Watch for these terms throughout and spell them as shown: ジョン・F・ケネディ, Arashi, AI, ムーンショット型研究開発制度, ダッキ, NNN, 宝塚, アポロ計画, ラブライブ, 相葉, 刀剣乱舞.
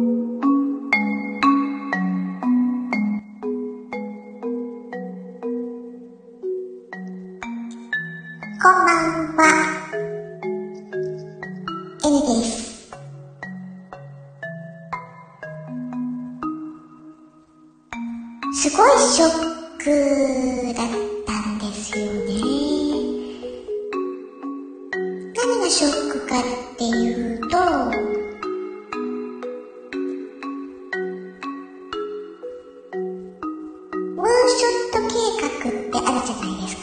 NNN です。すごいショックだったんですよね。何がショックかっていうと、ムーショット計画ってあるじゃないですか。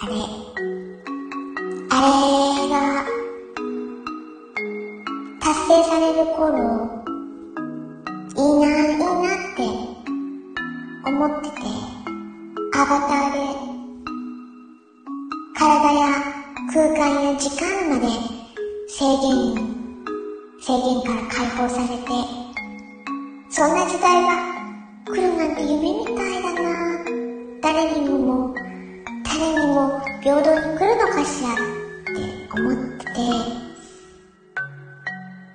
あれが達成される頃、いいなって思ってて、アバターで体や空間や時間まで制限から解放されて、そんな時代が来るなんて夢みたいだな、誰にも平等に来るのかしらって思ってて、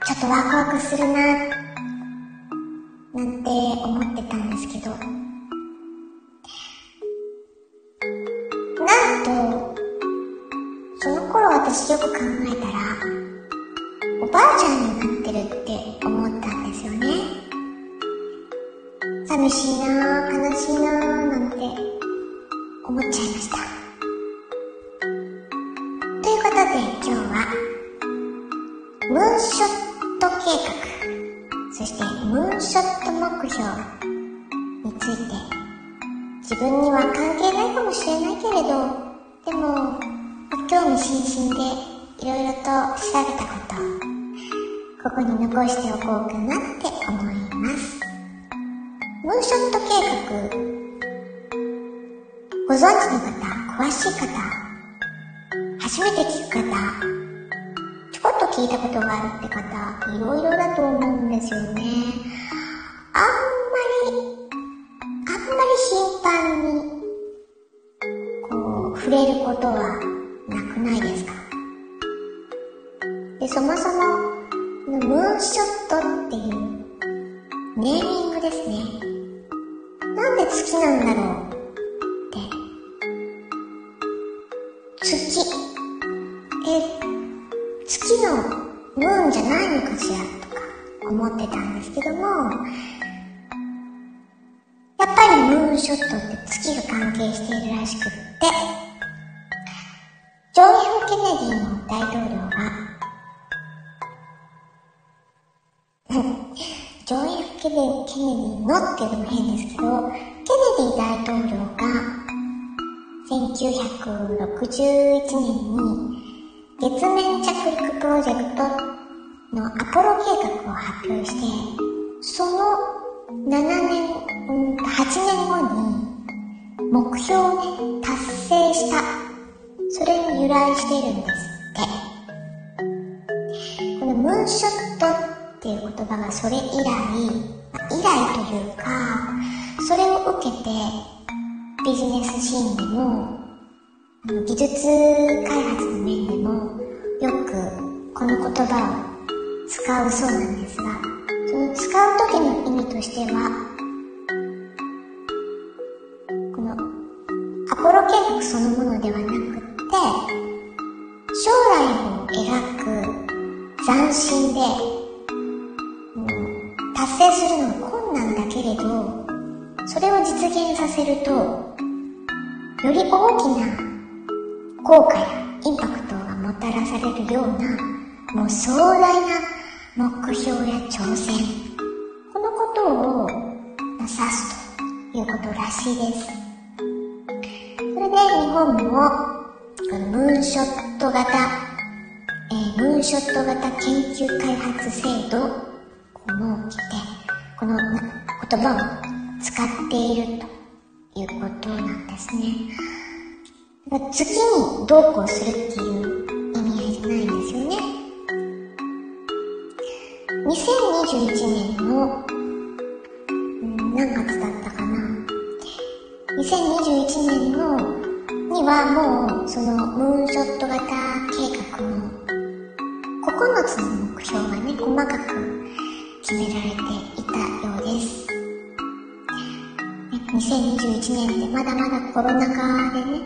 ちょっとワクワクするななんて思ってたんですけど、なんとその頃私よく考えたらおばあちゃんになってるって思ったんですよね。寂しいな、悲しいななんて思っちゃいました。ということで今日はムーンショット計画、そしてムーンショット目標について、自分には関係ないかもしれないけれど、でも興味津々でいろいろと調べたこと、ここに残しておこうかなって思います。ムーンショット計画、ご存知の方、詳しい方、初めて聞く方、ちょっと聞いたことがあるって方、いろいろだと思うんですよね。あんまり頻繁に触れることはなくないですか。で、そもそもムーンショットっていうネーミングですね。なんで月なんだろうって。月のムーンじゃないのかしらとか思ってたんですけども、やっぱりムーンショットって月が関係しているらしくって、ジョン・ F ・ケネディの大統領がジョン・ F ・ケネディのっていうのも変ですけど、ケネディ大統領が1961年に月面着陸プロジェクトのアポロ計画を発表して、その8年後に目標をね、達成した。それに由来しているんですって。このムーンショットっていう言葉がそれ以来というか、それを受けてビジネスシーンでも技術開発の面でもよくこの言葉を使うそうなんですが、その使う時の意味としては、このアポロ計画そのものではなくって、将来を描く斬新で、達成するのは困難だけれど、それを実現させるとより大きな効果やインパクトがもたらされるような、もう壮大な目標や挑戦、このことをなさすということらしいです。それで日本もムーンショット型研究開発制度を設けて、この言葉を使っているということなんですね。月にどうこうするっていう意味合いじゃないんですよね。2021年の何月だったかな、2021年のにはもうそのムーンショット型計画の9つの目標がね、細かく決められていたようです。2021年ってまだまだコロナ禍でね、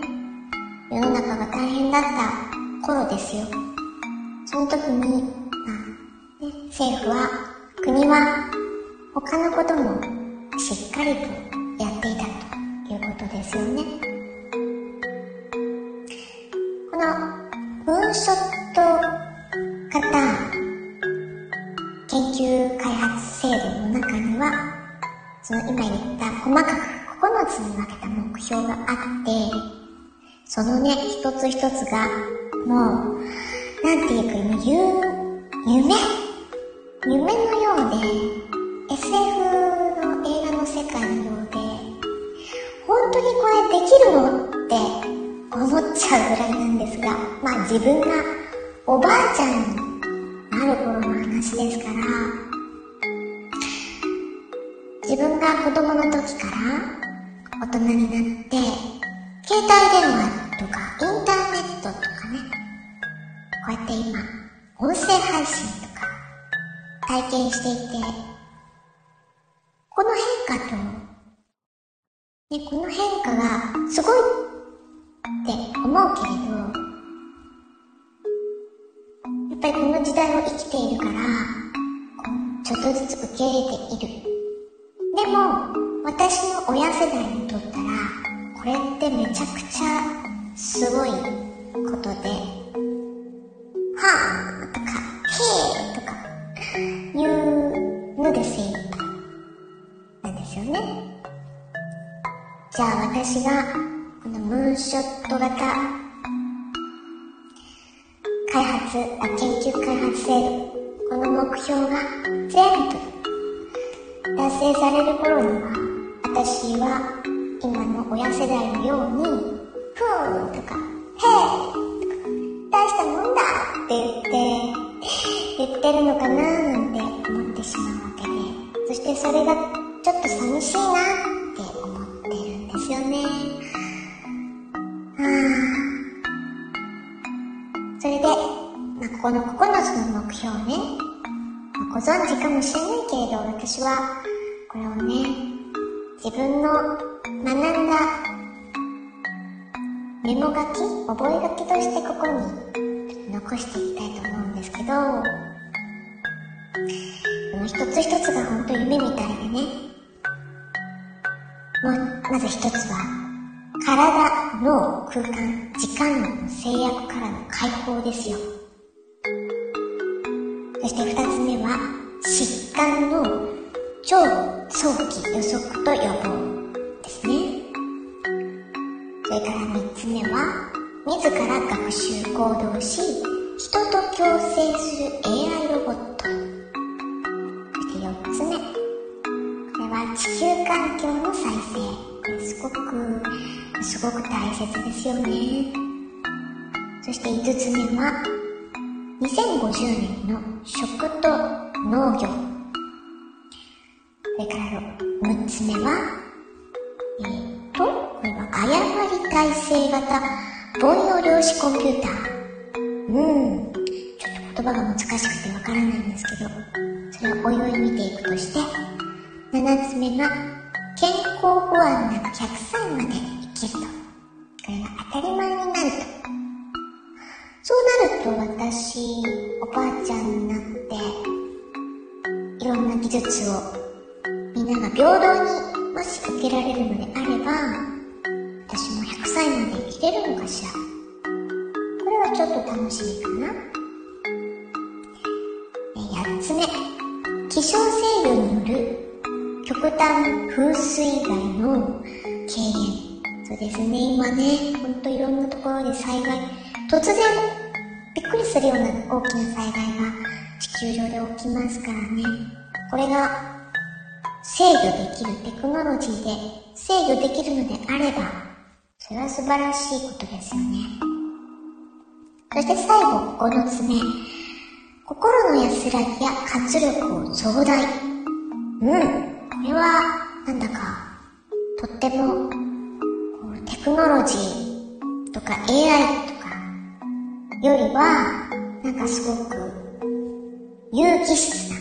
世の中が大変だった頃ですよ。その時に、政府は、国は他のこともしっかりとやっていたということですよね。このムーンショット型研究開発制度の中には、その今言った細かく9つに分けた目標があって、そのね、一つ一つがもうなんていうか、夢のようで、 SF の映画の世界のようで、本当にこれできるのって思っちゃうぐらいなんですが、まあ自分がおばあちゃんになる頃の話ですから、自分が子供の時から大人になって、携帯電話とかインターネットとかね、こうやって今、音声配信とか体験していて、この変化と、ね、この変化がすごいって思うけれど、やっぱりこの時代を生きているから、ちょっとずつ受け入れている。でも、私の親世代にとったら、これってめちゃくちゃすごいことで、はぁとか、へぇとか、いうので精一杯なんですよね。じゃあ私が、このムーンショット型研究開発制度、この目標が全部、達成される頃には、私は今の親世代のように、ふーんとか、へーとか、大したもんだって言ってるのかなーなんて思ってしまうわけで、そしてそれがちょっと寂しいなって思ってるんですよね。それで、この9つの目標ね、ご存知かもしれないけれど、私はこれをね、自分の学んだメモ書き、覚え書きとしてここに残していきたいと思うんですけど、この一つ一つが本当夢みたいでね、まず一つは体、脳、空間、時間の制約からの解放ですよ。そして二つ目は、疾患の超早期予測と予防ですね。それから三つ目は、自ら学習行動し、人と共生する AI ロボット。そして四つ目、これは地球環境の再生。すごく大切ですよね。そして五つ目は、2050年の食と農業。それから6つ目は、これは誤り耐性型凡用量子コンピューター。ちょっと言葉が難しくてわからないんですけど、それをおいおい見ていくとして、7つ目が健康不安な100歳まで生きると。これが当たり前になると。そうなると私、おばあちゃんになって、いろんな技術をみんなが平等にもし受けられるのであれば、私も100歳まで生きれるのかしら。これはちょっと楽しみかな。8つ目、気象制御による極端風水害の軽減。そうですね、今ね、ほんといろんなところで災害、突然びっくりするような大きな災害が地球上で起きますからね。これが制御できるテクノロジーで制御できるのであれば、それは素晴らしいことですよね。そして最後、5つ目。心の安らぎや活力を増大。これはなんだかとってもテクノロジーとか AI とかよりは、すごく有機質な、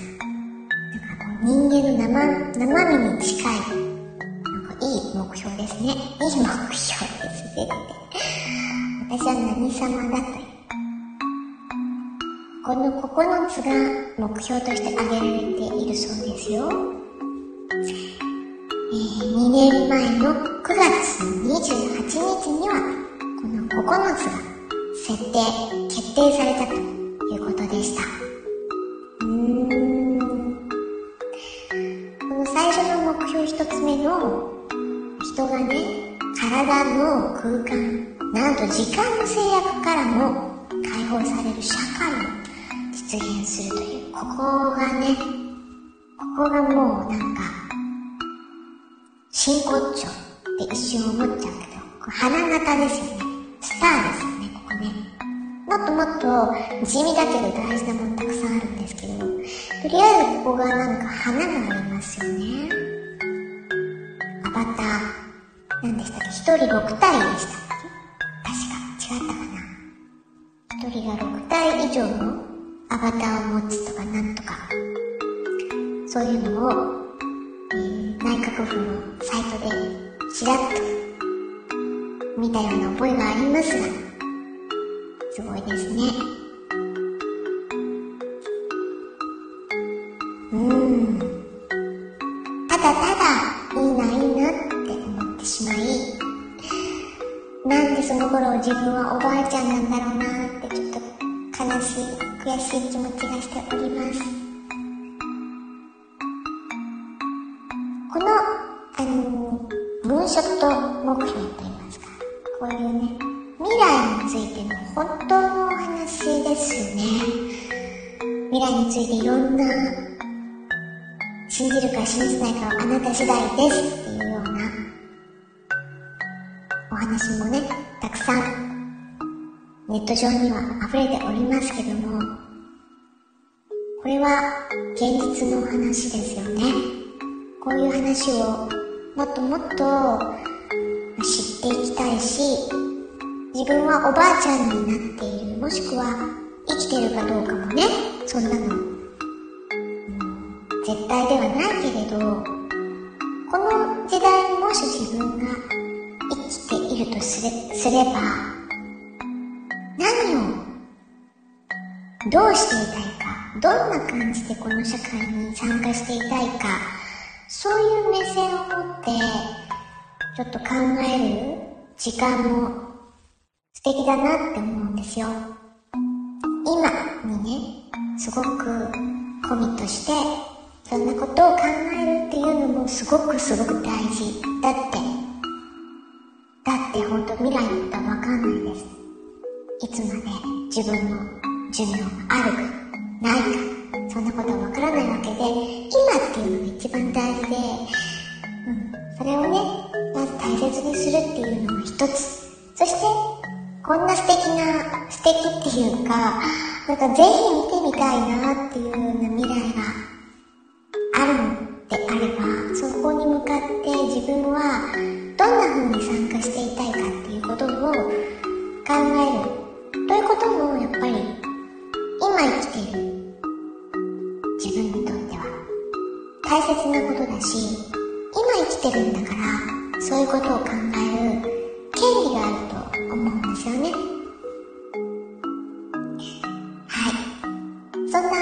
7割に近い、なんかいい目標ですね。いい目標ですね。私は何様だという。この9つが目標として挙げられているそうですよ。2年前の9月28日には、この9つが決定されたということでした。この最初の目標1つ目の、人がね、体の空間、なんと時間の制約からも解放される社会を実現するという、ここがもうなんか、真骨頂って一瞬思っちゃうけど、花形ですよね。スターですよね、ここね。もっと地味だけど大事なものたくさんあるんですけど、とりあえずここがなんか花がありますよね。アバター、何でしたっけ？1人6体でしたっけ？確か、違ったかな。1人が6体以上のアバターを持つとかなんとか、そういうのを、内閣府のサイトでちらっと見たような覚えがありますが、すごいですね。ただただいいなって思ってしまい、なんでその頃自分はおばあちゃんなんだろうなって、ちょっと悲しい悔しい気持ちがしております。この、文書と目標といいますか、こういうね、未来についての本当のお話ですね。未来についていろんな、信じるか信じないかはあなた次第ですっていうような、お話もね、たくさん、ネット上には溢れておりますけども、これは現実のお話ですよね。こういう話をもっともっと知っていきたいし、自分はおばあちゃんになっている、もしくは生きてるかどうかもね、そんなの、絶対ではないけれど、この時代にもし自分が生きているとすれば、何をどうしていたいか、どんな感じでこの社会に参加していたいか、そういう目線を持って、ちょっと考える時間も素敵だなって思うんですよ。今にね、すごくコミットして、そんなことを考えるっていうのもすごく大事。だってほんと未来のことはわかんないです。いつまで自分の寿命があるか、ないか。そんなことはわからないわけで、今っていうのが一番大事で、それをね、まず大切にするっていうのが一つ。そして、こんな素敵っていうか、なんかぜひ見てみたいなっていうような未来があるのであれば、そこに向かって自分はどんな風に参加していたいかっていうことを考える。ということも、やっぱり、今生きている自分にとっては大切なことだし、今生きてるんだから、そういうことを考える権利があると思うんですよね。はい。そんな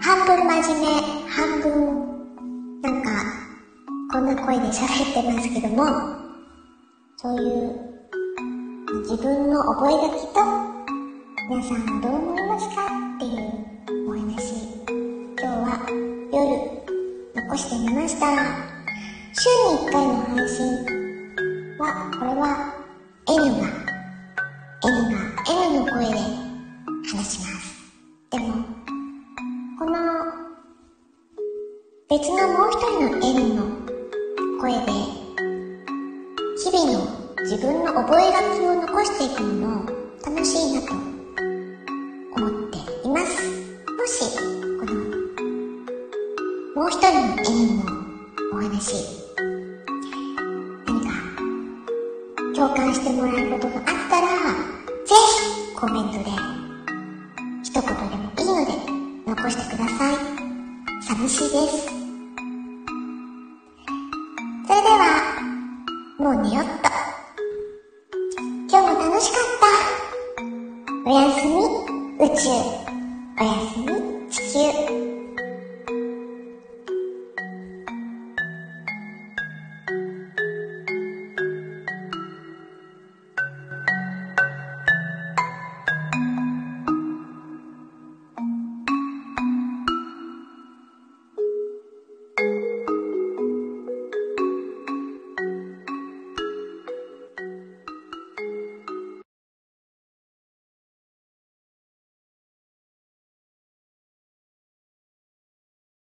半分真面目、半分なんかこんな声で喋ってますけども、そういう自分の覚え書きと、皆さんどう思いますかっていうお話、残してみました。週に1回の配信は、これは N の声で話します。でもこの別のもう一人の N の声で、日々の自分の覚え書きを残していくのも楽しいなと思っています。もしこのもう一人の NNN のお話、何か共感してもらえることがあったら、ぜひコメントで一言でもいいので残してください。寂しいです。似合った。